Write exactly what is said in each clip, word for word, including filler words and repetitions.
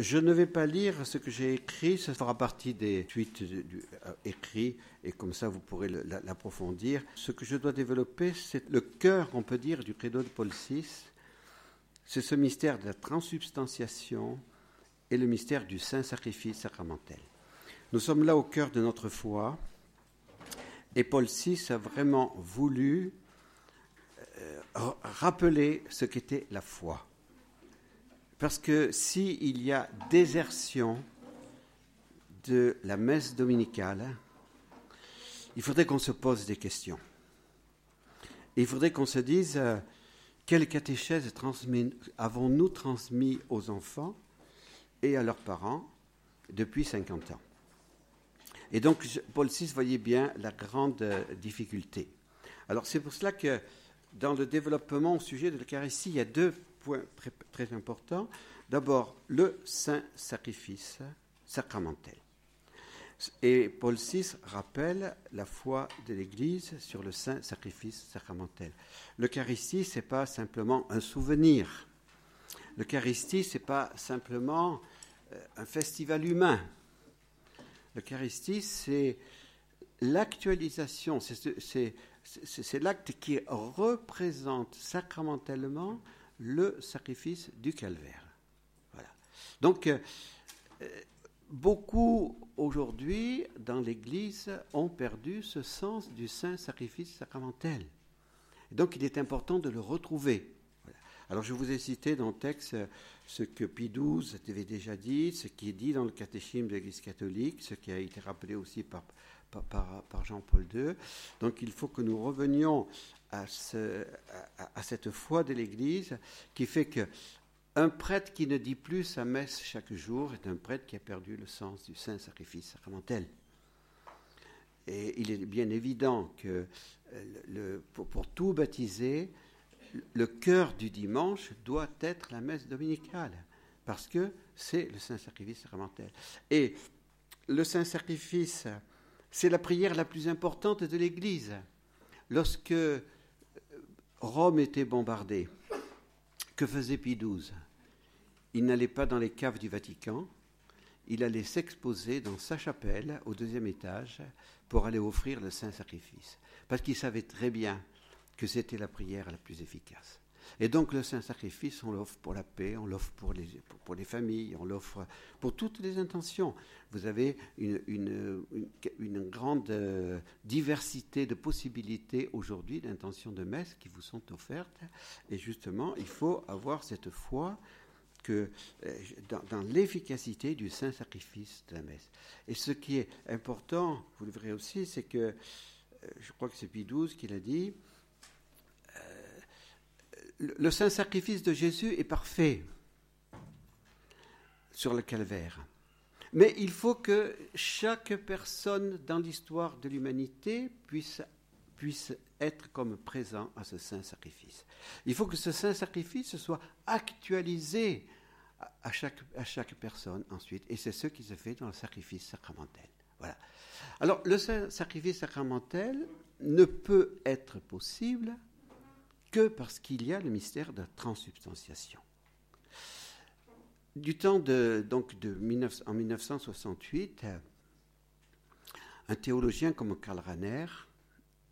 Je ne vais pas lire ce que j'ai écrit, ça fera partie des tweets du, euh, écrits, et comme ça vous pourrez le, la, l'approfondir. Ce que je dois développer, c'est le cœur, on peut dire, du credo de Paul six, c'est ce mystère de la transsubstantiation et le mystère du saint sacrifice sacramentel. Nous sommes là au cœur de notre foi, et Paul six a vraiment voulu euh, rappeler ce qu'était la foi. Parce que s'il y a désertion de la messe dominicale, il faudrait qu'on se pose des questions. Et il faudrait qu'on se dise, euh, quelle catéchèse transmet, avons-nous transmis aux enfants et à leurs parents depuis cinquante ans? Et donc, Paul six voyait bien la grande difficulté. Alors, c'est pour cela que dans le développement au sujet de l'Eucharistie, il y a deux point très, très important. D'abord, le saint sacrifice sacramentel. Et Paul six rappelle la foi de l'Église sur le saint sacrifice sacramentel. L'Eucharistie, ce n'est pas simplement un souvenir. L'Eucharistie, ce n'est pas simplement un festival humain. L'Eucharistie, c'est l'actualisation, c'est, c'est, c'est, c'est l'acte qui représente sacramentellement le sacrifice du calvaire. Voilà. Donc, euh, beaucoup aujourd'hui dans l'Église ont perdu ce sens du saint sacrifice sacramentel. Donc, il est important de le retrouver. Voilà. Alors, je vous ai cité dans le texte ce que Pie douze avait déjà dit, ce qui est dit dans le catéchisme de l'Église catholique, ce qui a été rappelé aussi par, par, par, par Jean-Paul deux. Donc, il faut que nous revenions À, ce, à, à cette foi de l'Église qui fait qu'un prêtre qui ne dit plus sa messe chaque jour est un prêtre qui a perdu le sens du saint sacrifice sacramentel. Et il est bien évident que le, pour, pour tout baptiser, le cœur du dimanche doit être la messe dominicale, parce que c'est le saint sacrifice sacramentel. Et le saint sacrifice, c'est la prière la plus importante de l'Église. Lorsque Rome était bombardée, que faisait Pie douze? Il n'allait pas dans les caves du Vatican, il allait s'exposer dans sa chapelle, au deuxième étage, pour aller offrir le saint sacrifice. Parce qu'il savait très bien que c'était la prière la plus efficace. Et donc le saint sacrifice, on l'offre pour la paix, on l'offre pour les, pour, pour les familles, on l'offre pour toutes les intentions. Vous avez une, une, une, une grande diversité de possibilités aujourd'hui d'intentions de messe qui vous sont offertes. Et justement, il faut avoir cette foi que, dans, dans l'efficacité du saint sacrifice de la messe. Et ce qui est important, vous le verrez aussi, c'est que, je crois que c'est Pie douze qui l'a dit, le saint sacrifice de Jésus est parfait sur le calvaire. Mais il faut que chaque personne dans l'histoire de l'humanité puisse, puisse être comme présent à ce saint sacrifice. Il faut que ce saint sacrifice soit actualisé à, à, chaque, à chaque personne ensuite. Et c'est ce qui se fait dans le sacrifice sacramentel. Voilà. Alors, le saint sacrifice sacramentel ne peut être possible que parce qu'il y a le mystère de la transsubstantiation. Du temps de, donc de en dix-neuf cent soixante-huit, un théologien comme Karl Rahner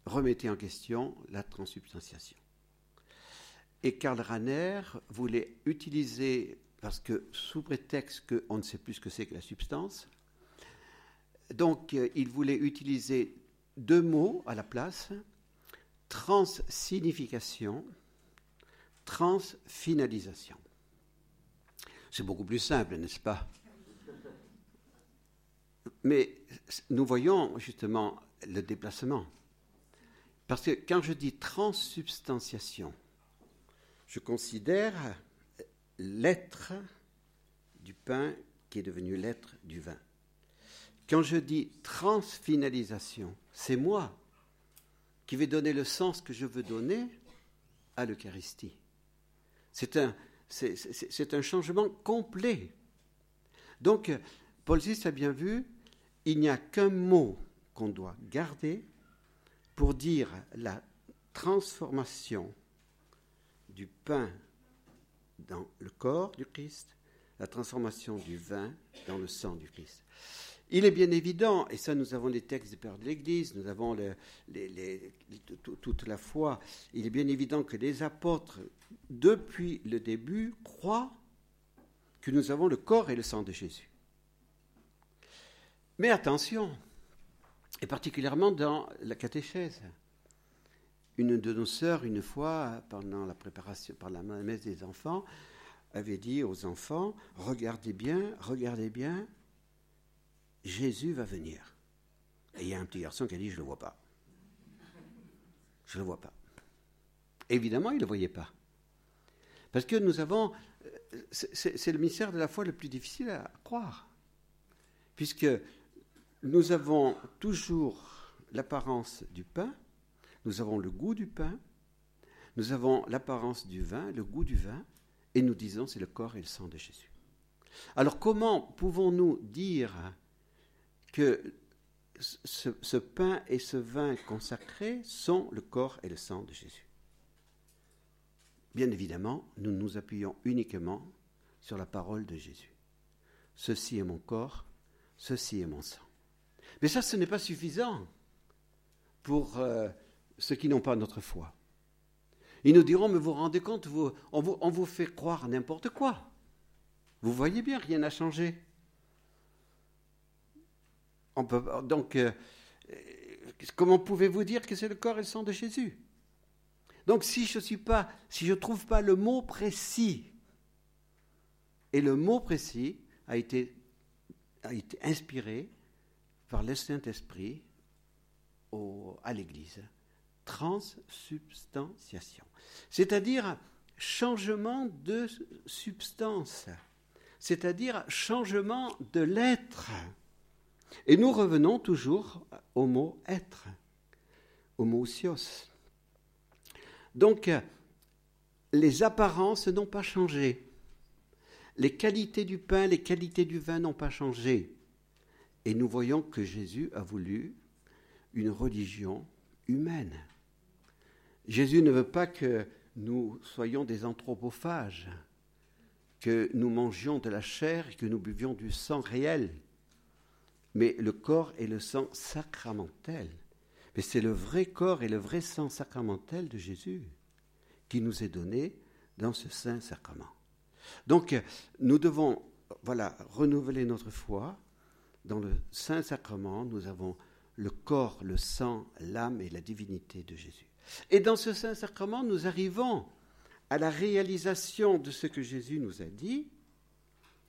remettait en question la transsubstantiation. Et Karl Rahner voulait utiliser, parce que sous prétexte qu'on ne sait plus ce que c'est que la substance, donc il voulait utiliser deux mots à la place, transsignification, transfinalisation. C'est beaucoup plus simple, n'est-ce pas? Mais nous voyons justement le déplacement. Parce que quand je dis transsubstantiation, je considère l'être du pain qui est devenu l'être du vin. Quand je dis transfinalisation, c'est moi qui vais donner le sens que je veux donner à l'Eucharistie. C'est un, c'est, c'est, c'est un changement complet. Donc, Paul six a bien vu, il n'y a qu'un mot qu'on doit garder pour dire la transformation du pain dans le corps du Christ, la transformation du vin dans le sang du Christ. Il est bien évident, et ça nous avons les textes des pères de l'Église, nous avons le, les, les, toute la foi, il est bien évident que les apôtres, depuis le début, croient que nous avons le corps et le sang de Jésus. Mais attention, et particulièrement dans la catéchèse. Une de nos sœurs, une fois, pendant la préparation, par la messe des enfants, avait dit aux enfants, « Regardez bien, regardez bien, Jésus va venir. » Et il y a un petit garçon qui a dit, « Je ne le vois pas. Je ne le vois pas. » Évidemment, il ne le voyait pas. Parce que nous avons... C'est, c'est le mystère de la foi le plus difficile à croire. Puisque nous avons toujours l'apparence du pain, nous avons le goût du pain, nous avons l'apparence du vin, le goût du vin, et nous disons c'est le corps et le sang de Jésus. Alors comment pouvons-nous dire que ce, ce pain et ce vin consacrés sont le corps et le sang de Jésus? Bien évidemment, nous nous appuyons uniquement sur la parole de Jésus. Ceci est mon corps, ceci est mon sang. Mais ça, ce n'est pas suffisant pour euh, ceux qui n'ont pas notre foi. Ils nous diront, mais vous vous rendez compte, vous, on, vous, on vous fait croire n'importe quoi. Vous voyez bien, rien n'a changé. On peut, donc, euh, comment pouvez-vous dire que c'est le corps et le sang de Jésus ? Donc, si je suis pas, si je trouve pas le mot précis, et le mot précis a été, a été inspiré par le Saint-Esprit au, à l'Église. Transsubstantiation, c'est-à-dire changement de substance, c'est-à-dire changement de l'être. Et nous revenons toujours au mot être, au mot ousios. Donc, les apparences n'ont pas changé. Les qualités du pain, les qualités du vin n'ont pas changé. Et nous voyons que Jésus a voulu une religion humaine. Jésus ne veut pas que nous soyons des anthropophages, que nous mangions de la chair et que nous buvions du sang réel, mais le corps et le sang sacramentel. Mais c'est le vrai corps et le vrai sang sacramentel de Jésus qui nous est donné dans ce saint sacrement. Donc, nous devons, voilà, renouveler notre foi. Dans le saint sacrement, nous avons le corps, le sang, l'âme et la divinité de Jésus. Et dans ce saint sacrement, nous arrivons à la réalisation de ce que Jésus nous a dit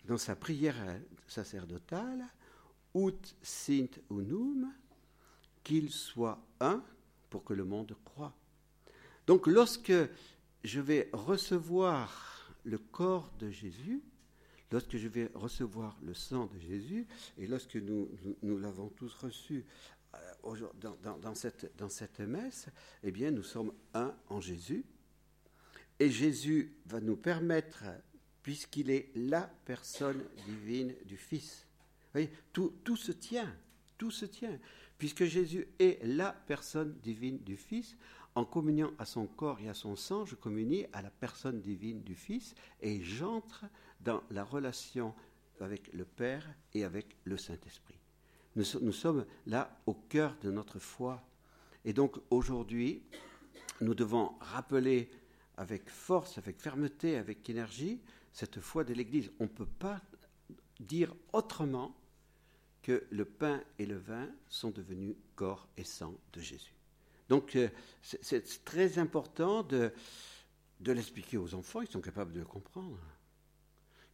dans sa prière sacerdotale, « Ut sint unum », qu'il soit un pour que le monde croie. Donc, lorsque je vais recevoir le corps de Jésus, lorsque je vais recevoir le sang de Jésus, et lorsque nous, nous, nous l'avons tous reçu Dans, dans, dans, cette, dans cette messe, eh bien, nous sommes un en Jésus. Et Jésus va nous permettre, puisqu'il est la personne divine du Fils. Vous voyez, tout, tout se tient, tout se tient. Puisque Jésus est la personne divine du Fils, en communiant à son corps et à son sang, je communie à la personne divine du Fils et j'entre dans la relation avec le Père et avec le Saint-Esprit. Nous, nous sommes là au cœur de notre foi. Et donc aujourd'hui, nous devons rappeler avec force, avec fermeté, avec énergie, cette foi de l'Église. On ne peut pas dire autrement que le pain et le vin sont devenus corps et sang de Jésus. Donc c'est, c'est très important de, de l'expliquer aux enfants, ils sont capables de le comprendre.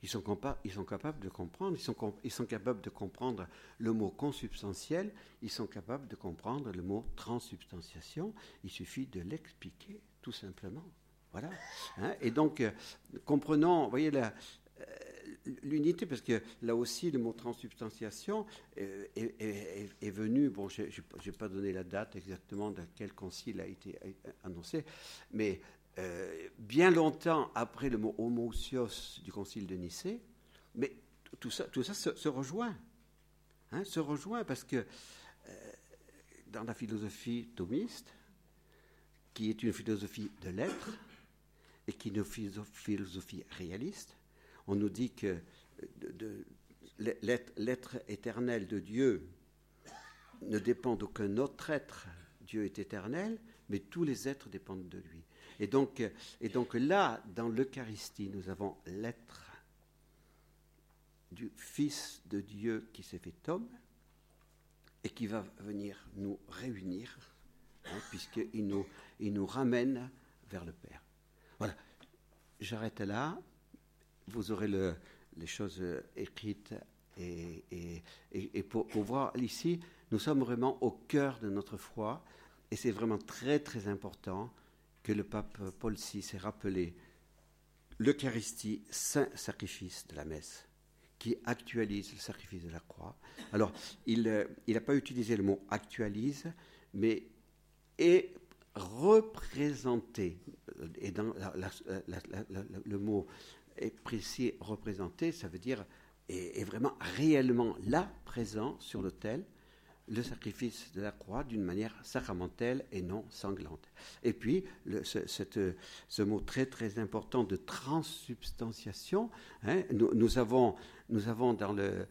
Ils sont, compa- ils sont capables de comprendre, ils sont, com- ils sont capables de comprendre le mot consubstantiel, ils sont capables de comprendre le mot transsubstantiation. Il suffit de l'expliquer, tout simplement. Voilà. Hein? Et donc, euh, comprenons, vous voyez, la, euh, l'unité, parce que là aussi, le mot transsubstantiation est, est, est, est venu, bon, je n'ai pas donné la date exactement de quel concile a été annoncé, mais... Euh, bien longtemps après le mot homoousios du concile de Nicée, mais tout ça, tout ça se, se rejoint, hein, se rejoint parce que euh, dans la philosophie thomiste, qui est une philosophie de l'être et qui est une philosophie réaliste, on nous dit que de, de l'être éternel de Dieu ne dépend d'aucun autre être. Dieu est éternel, mais tous les êtres dépendent de lui. Et donc, et donc là, dans l'Eucharistie, nous avons l'être du Fils de Dieu qui s'est fait homme et qui va venir nous réunir, hein, puisqu'il nous, il nous ramène vers le Père. Voilà, j'arrête là. Vous aurez le, les choses écrites et, et, et, et pour, pour voir ici, nous sommes vraiment au cœur de notre foi et c'est vraiment très très important que le pape Paul six ait rappelé l'Eucharistie, saint sacrifice de la messe, qui actualise le sacrifice de la croix. Alors, il n'a pas utilisé le mot « actualise », mais est représenté. Et dans la, la, la, la, la, le mot est précis, représenté, ça veut dire est, est vraiment réellement là, présent sur l'autel, le sacrifice de la croix d'une manière sacramentelle et non sanglante. Et puis, le, ce, cette, ce mot très très important de transsubstantiation, hein, nous, nous, avons, nous avons dans le...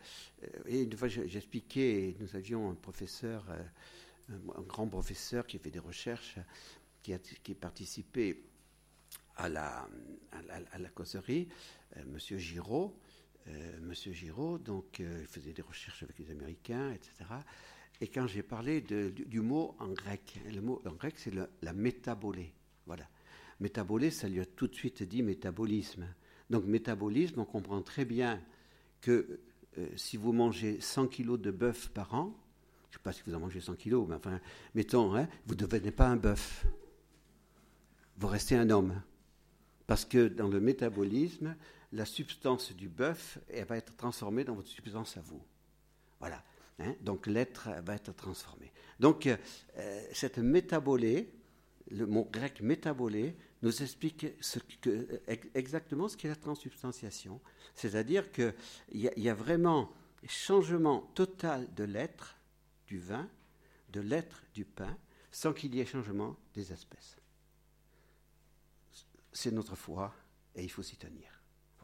Et une fois j'expliquais, nous avions un professeur, un grand professeur qui fait des recherches, qui a qui participait à la, à la, à la causerie, Monsieur Giraud, euh, Monsieur Giraud, donc euh, il faisait des recherches avec les Américains, et cetera, et quand j'ai parlé de, du, du mot en grec, le mot en grec, c'est le, la métabolée. Voilà. Métabolée, ça lui a tout de suite dit métabolisme. Donc métabolisme, on comprend très bien que euh, si vous mangez cent kilos de bœuf par an, je ne sais pas si vous en mangez cent kilos, mais enfin, mettons, hein, vous ne devenez pas un bœuf. Vous restez un homme. Parce que dans le métabolisme, la substance du bœuf, elle va être transformée dans votre substance à vous. Voilà. Hein, donc l'être va être transformé. Donc euh, cette métabolée, le mot grec métabolée, nous explique ce que, exactement ce qu'est la transsubstantiation. C'est-à-dire qu'il y, y a vraiment changement total de l'être du vin, de l'être du pain, sans qu'il y ait changement des espèces. C'est notre foi et il faut s'y tenir.